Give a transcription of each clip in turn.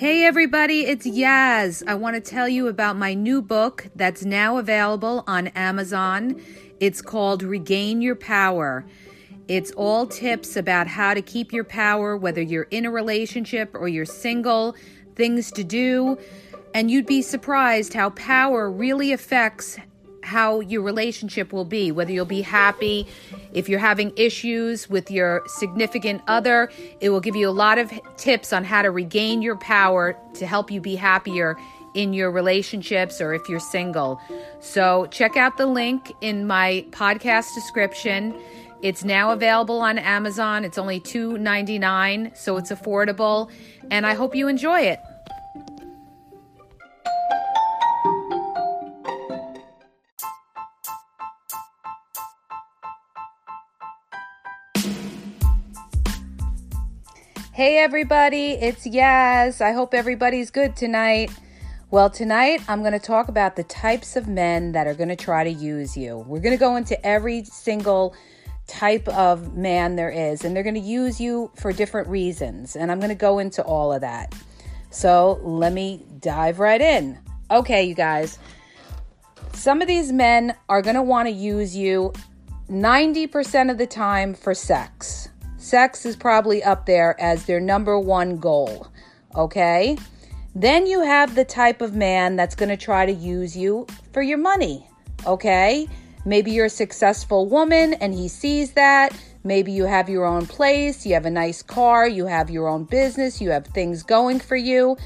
Hey everybody, it's Yaz. I want to tell you about my new book that's now available on Amazon. It's called Regain Your Power. It's all tips about how to keep your power, whether you're in a relationship or you're single, things to do. And you'd be surprised how power really affects how your relationship will be, whether you'll be happy. If you're having issues with your significant other, it will give you a lot of tips on how to regain your power to help you be happier in your relationships or if you're single. So check out the link in my podcast description. It's now available on Amazon. It's only $2.99, so it's affordable, and I hope you enjoy it. Hey everybody, it's Yaz. I hope everybody's good tonight. Well, tonight I'm going to talk about the types of men that are going to try to use you. We're going to go into every single type of man there is, and they're going to use you for different reasons, and I'm going to go into all of that. So let me dive right in. Okay, you guys, some of these men are going to want to use you 90% of the time for sex. Sex is probably up there as their number one goal, okay? Then you have the type of man that's going to try to use you for your money, okay? Maybe you're a successful woman and he sees that. Maybe you have your own place, you have a nice car, you have your own business, you have things going for you.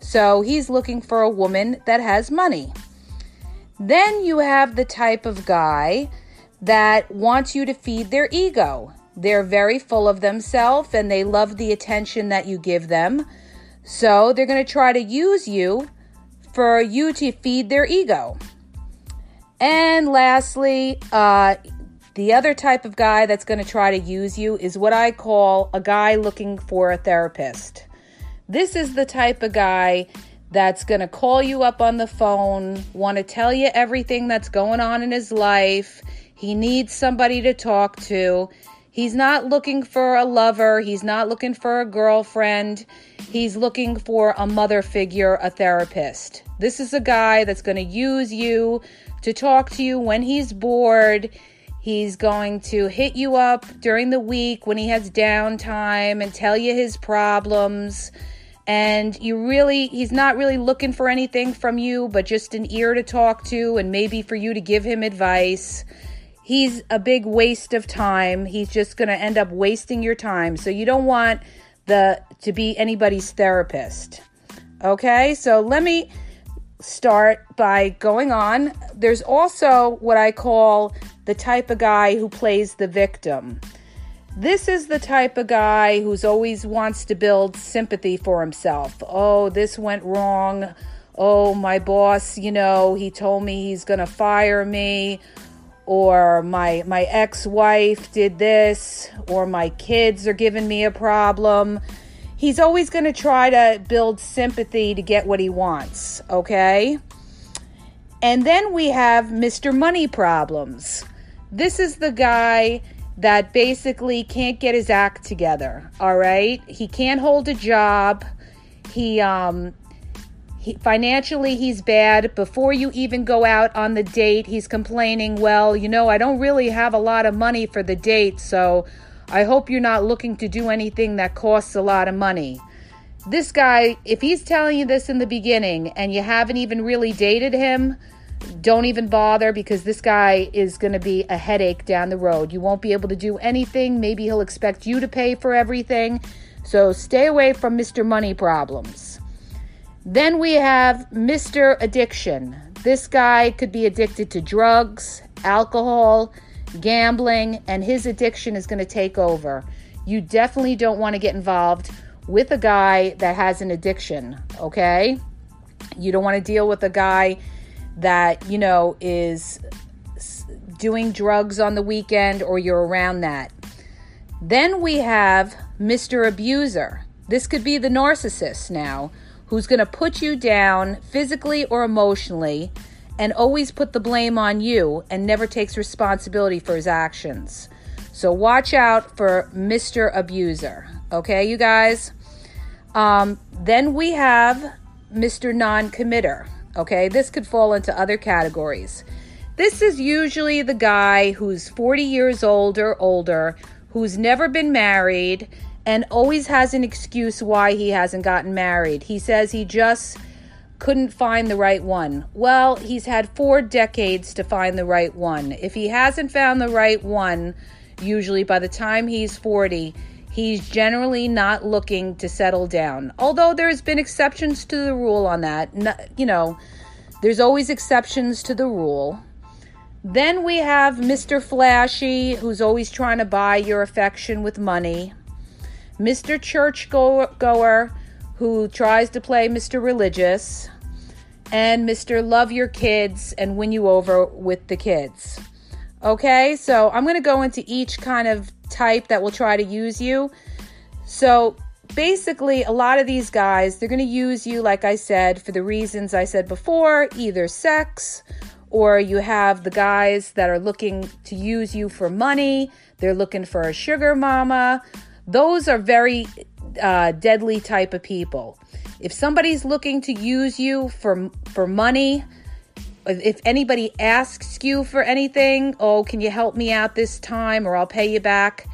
So he's looking for a woman that has money. Then you have the type of guy that wants you to feed their ego. They're very full of themselves and they love the attention that you give them. So they're going to try to use you for you to feed their ego. And lastly, the other type of guy that's going to try to use you is what I call a guy looking for a therapist. This is the type of guy that's going to call you up on the phone, want to tell you everything that's going on in his life. He needs somebody to talk to. He's not looking for a lover. He's not looking for a girlfriend. He's looking for a mother figure, a therapist. This is a guy that's going to use you to talk to you when he's bored. He's going to hit you up during the week when he has downtime and tell you his problems. And he's not really looking for anything from you, but just an ear to talk to and maybe for you to give him advice. He's a big waste of time. He's just going to end up wasting your time. So you don't want to be anybody's therapist. Okay, so let me start by going on. There's also what I call the type of guy who plays the victim. This is the type of guy who's always wants to build sympathy for himself. Oh, this went wrong. Oh, my boss, he told me he's going to fire me. Or my ex-wife did this, or my kids are giving me a problem. He's always going to try to build sympathy to get what he wants, okay? And then we have Mr. Money Problems. This is the guy that basically can't get his act together, all right? He can't hold a job. He financially, he's bad. Before you even go out on the date, he's complaining, well, I don't really have a lot of money for the date, so I hope you're not looking to do anything that costs a lot of money. This guy, if he's telling you this in the beginning and you haven't even really dated him, don't even bother, because this guy is going to be a headache down the road. You won't be able to do anything. Maybe he'll expect you to pay for everything. So stay away from Mr. Money Problems. Then we have Mr. Addiction. This guy could be addicted to drugs, alcohol, gambling, and his addiction is going to take over. You definitely don't want to get involved with a guy that has an addiction, okay? You don't want to deal with a guy that, is doing drugs on the weekend or you're around that. Then we have Mr. Abuser. This could be the narcissist now, who's going to put you down physically or emotionally and always put the blame on you and never takes responsibility for his actions. So watch out for Mr. Abuser. Okay, you guys? Then we have Mr. Non-Committer. Okay, this could fall into other categories. This is usually the guy who's 40 years old or older, who's never been married, and always has an excuse why he hasn't gotten married. He says he just couldn't find the right one. Well, he's had 4 decades to find the right one. If he hasn't found the right one, usually by the time he's 40, he's generally not looking to settle down. Although there's been exceptions to the rule on that. No, you know, there's always exceptions to the rule. Then we have Mr. Flashy, who's always trying to buy your affection with money. Mr. Churchgoer, who tries to play Mr. Religious. And Mr. Love Your Kids and Win You Over with the Kids. Okay, so I'm going to go into each kind of type that will try to use you. So basically, a lot of these guys, they're going to use you, like I said, for the reasons I said before, either sex, or you have the guys that are looking to use you for money. They're looking for a sugar mama. Those are very deadly type of people. If somebody's looking to use you for money, if anybody asks you for anything, oh, can you help me out this time, or I'll pay you back,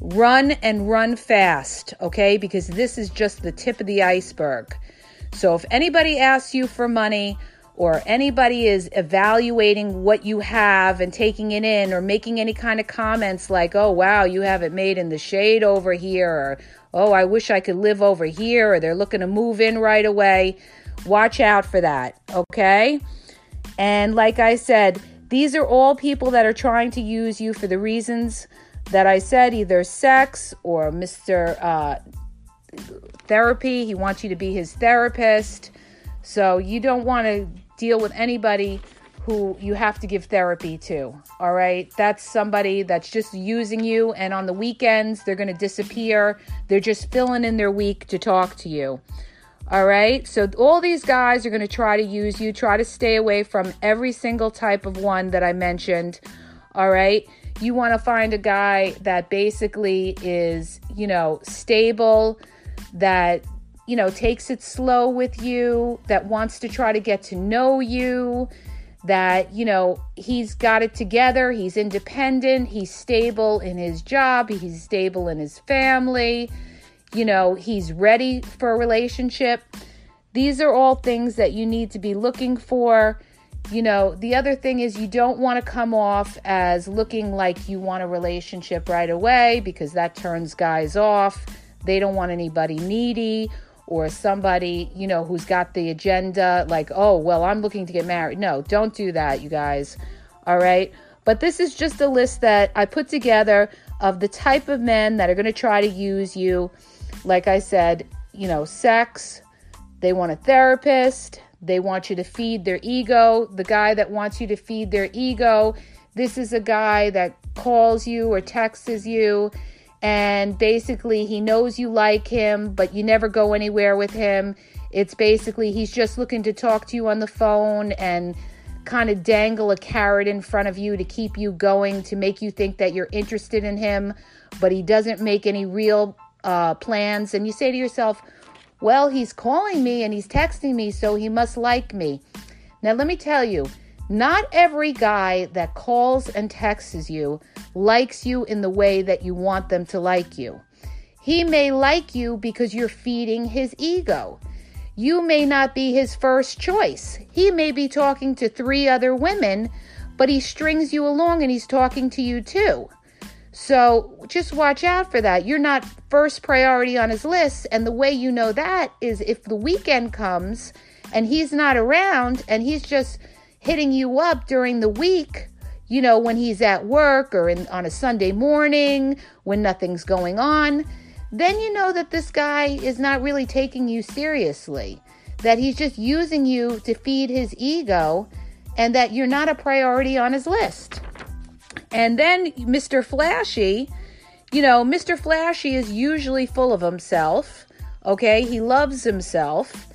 run and run fast, okay? Because this is just the tip of the iceberg. So if anybody asks you for money, or anybody is evaluating what you have and taking it in, or making any kind of comments like, oh, wow, you have it made in the shade over here, or, oh, I wish I could live over here, or they're looking to move in right away, watch out for that, okay? And like I said, these are all people that are trying to use you for the reasons that I said, either sex or Mr. Therapy. He wants you to be his therapist. So you don't want to deal with anybody who you have to give therapy to, all right? That's somebody that's just using you, and on the weekends, they're going to disappear. They're just filling in their week to talk to you, all right? So all these guys are going to try to use you. Try to stay away from every single type of one that I mentioned, all right? You want to find a guy that basically is, you know, stable, that, you know, takes it slow with you, that wants to try to get to know you, that, you know, he's got it together, he's independent, he's stable in his job, he's stable in his family, you know, he's ready for a relationship. These are all things that you need to be looking for. You know, the other thing is you don't want to come off as looking like you want a relationship right away, because that turns guys off. They don't want anybody needy, or somebody, you know, who's got the agenda like, oh, well, I'm looking to get married. No, don't do that, you guys. All right. But this is just a list that I put together of the type of men that are going to try to use you. Like I said, you know, sex, they want a therapist, they want you to feed their ego. The guy that wants you to feed their ego, this is a guy that calls you or texts you, and basically, he knows you like him, but you never go anywhere with him. It's basically he's just looking to talk to you on the phone and kind of dangle a carrot in front of you to keep you going, to make you think that you're interested in him, but he doesn't make any real plans. And you say to yourself, well, he's calling me and he's texting me, so he must like me. Now, let me tell you, not every guy that calls and texts you likes you in the way that you want them to like you. He may like you because you're feeding his ego. You may not be his first choice. He may be talking to 3 other women, but he strings you along and he's talking to you too. So just watch out for that. You're not first priority on his list, and the way you know that is if the weekend comes and he's not around and he's just hitting you up during the week, you know, when he's at work or on a Sunday morning when nothing's going on, then you know that this guy is not really taking you seriously, that he's just using you to feed his ego, and that you're not a priority on his list. And then Mr. Flashy, you know, Mr. Flashy is usually full of himself, okay? He loves himself.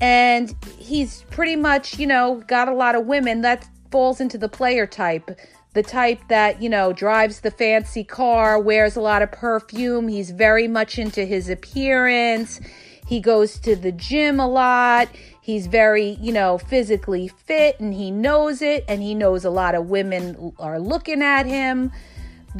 And he's pretty much, you know, got a lot of women. That falls into the player type, the type that, you know, drives the fancy car, wears a lot of perfume. He's very much into his appearance. He goes to the gym a lot. He's very, physically fit, and he knows it. And he knows a lot of women are looking at him.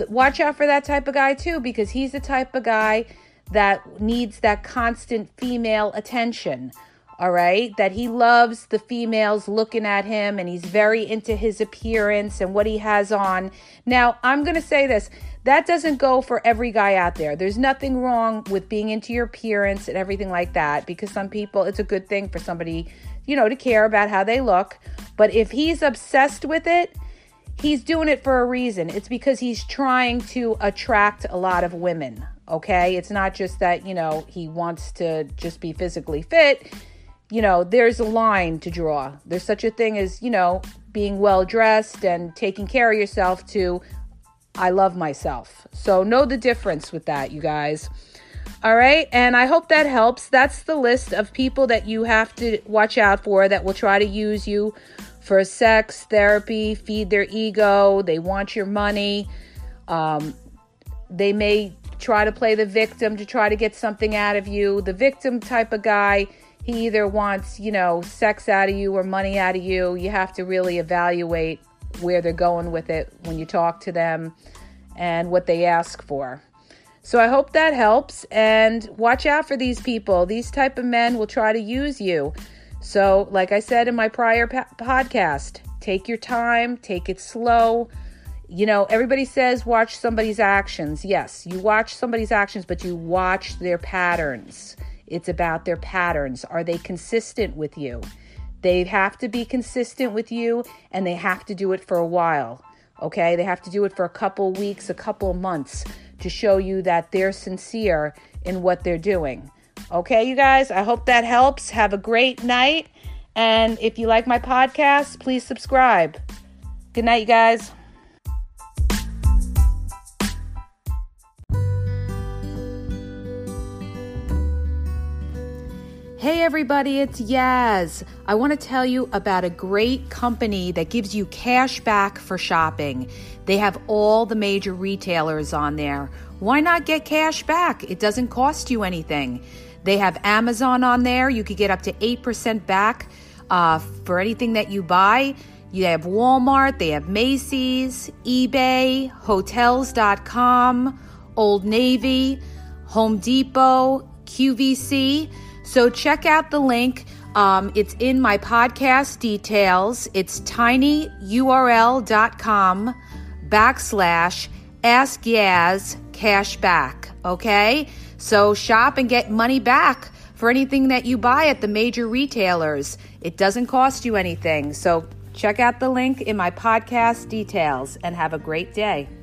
Watch out for that type of guy too, because he's the type of guy that needs that constant female attention. All right, that he loves the females looking at him, and he's very into his appearance and what he has on. Now, I'm going to say this, that doesn't go for every guy out there. There's nothing wrong with being into your appearance and everything like that, because some people, it's a good thing for somebody, to care about how they look. But if he's obsessed with it, he's doing it for a reason. It's because he's trying to attract a lot of women. Okay, it's not just that, he wants to just be physically fit. There's a line to draw. There's such a thing as, being well-dressed and taking care of yourself to, I love myself. So know the difference with that, you guys. All right. And I hope that helps. That's the list of people that you have to watch out for that will try to use you for sex, therapy, feed their ego. They want your money. They may try to play the victim to try to get something out of you. The victim type of guy, he either wants, sex out of you or money out of you. You have to really evaluate where they're going with it when you talk to them and what they ask for. So I hope that helps. And watch out for these people. These type of men will try to use you. So like I said in my prior podcast, take your time, take it slow. Everybody says watch somebody's actions. Yes, you watch somebody's actions, but you watch their patterns. It's about their patterns. Are they consistent with you? They have to be consistent with you, and they have to do it for a while, okay? They have to do it for a couple weeks, a couple months to show you that they're sincere in what they're doing. Okay, you guys, I hope that helps. Have a great night. And if you like my podcast, please subscribe. Good night, you guys. Hey everybody, it's Yaz. I want to tell you about a great company that gives you cash back for shopping. They have all the major retailers on there. Why not get cash back? It doesn't cost you anything. They have Amazon on there. You could get up to 8% back for anything that you buy. You have Walmart, they have Macy's, eBay, Hotels.com, Old Navy, Home Depot, QVC. So check out the link. It's in my podcast details. It's tinyurl.com/AskYazCashback. Okay? So shop and get money back for anything that you buy at the major retailers. It doesn't cost you anything. So check out the link in my podcast details and have a great day.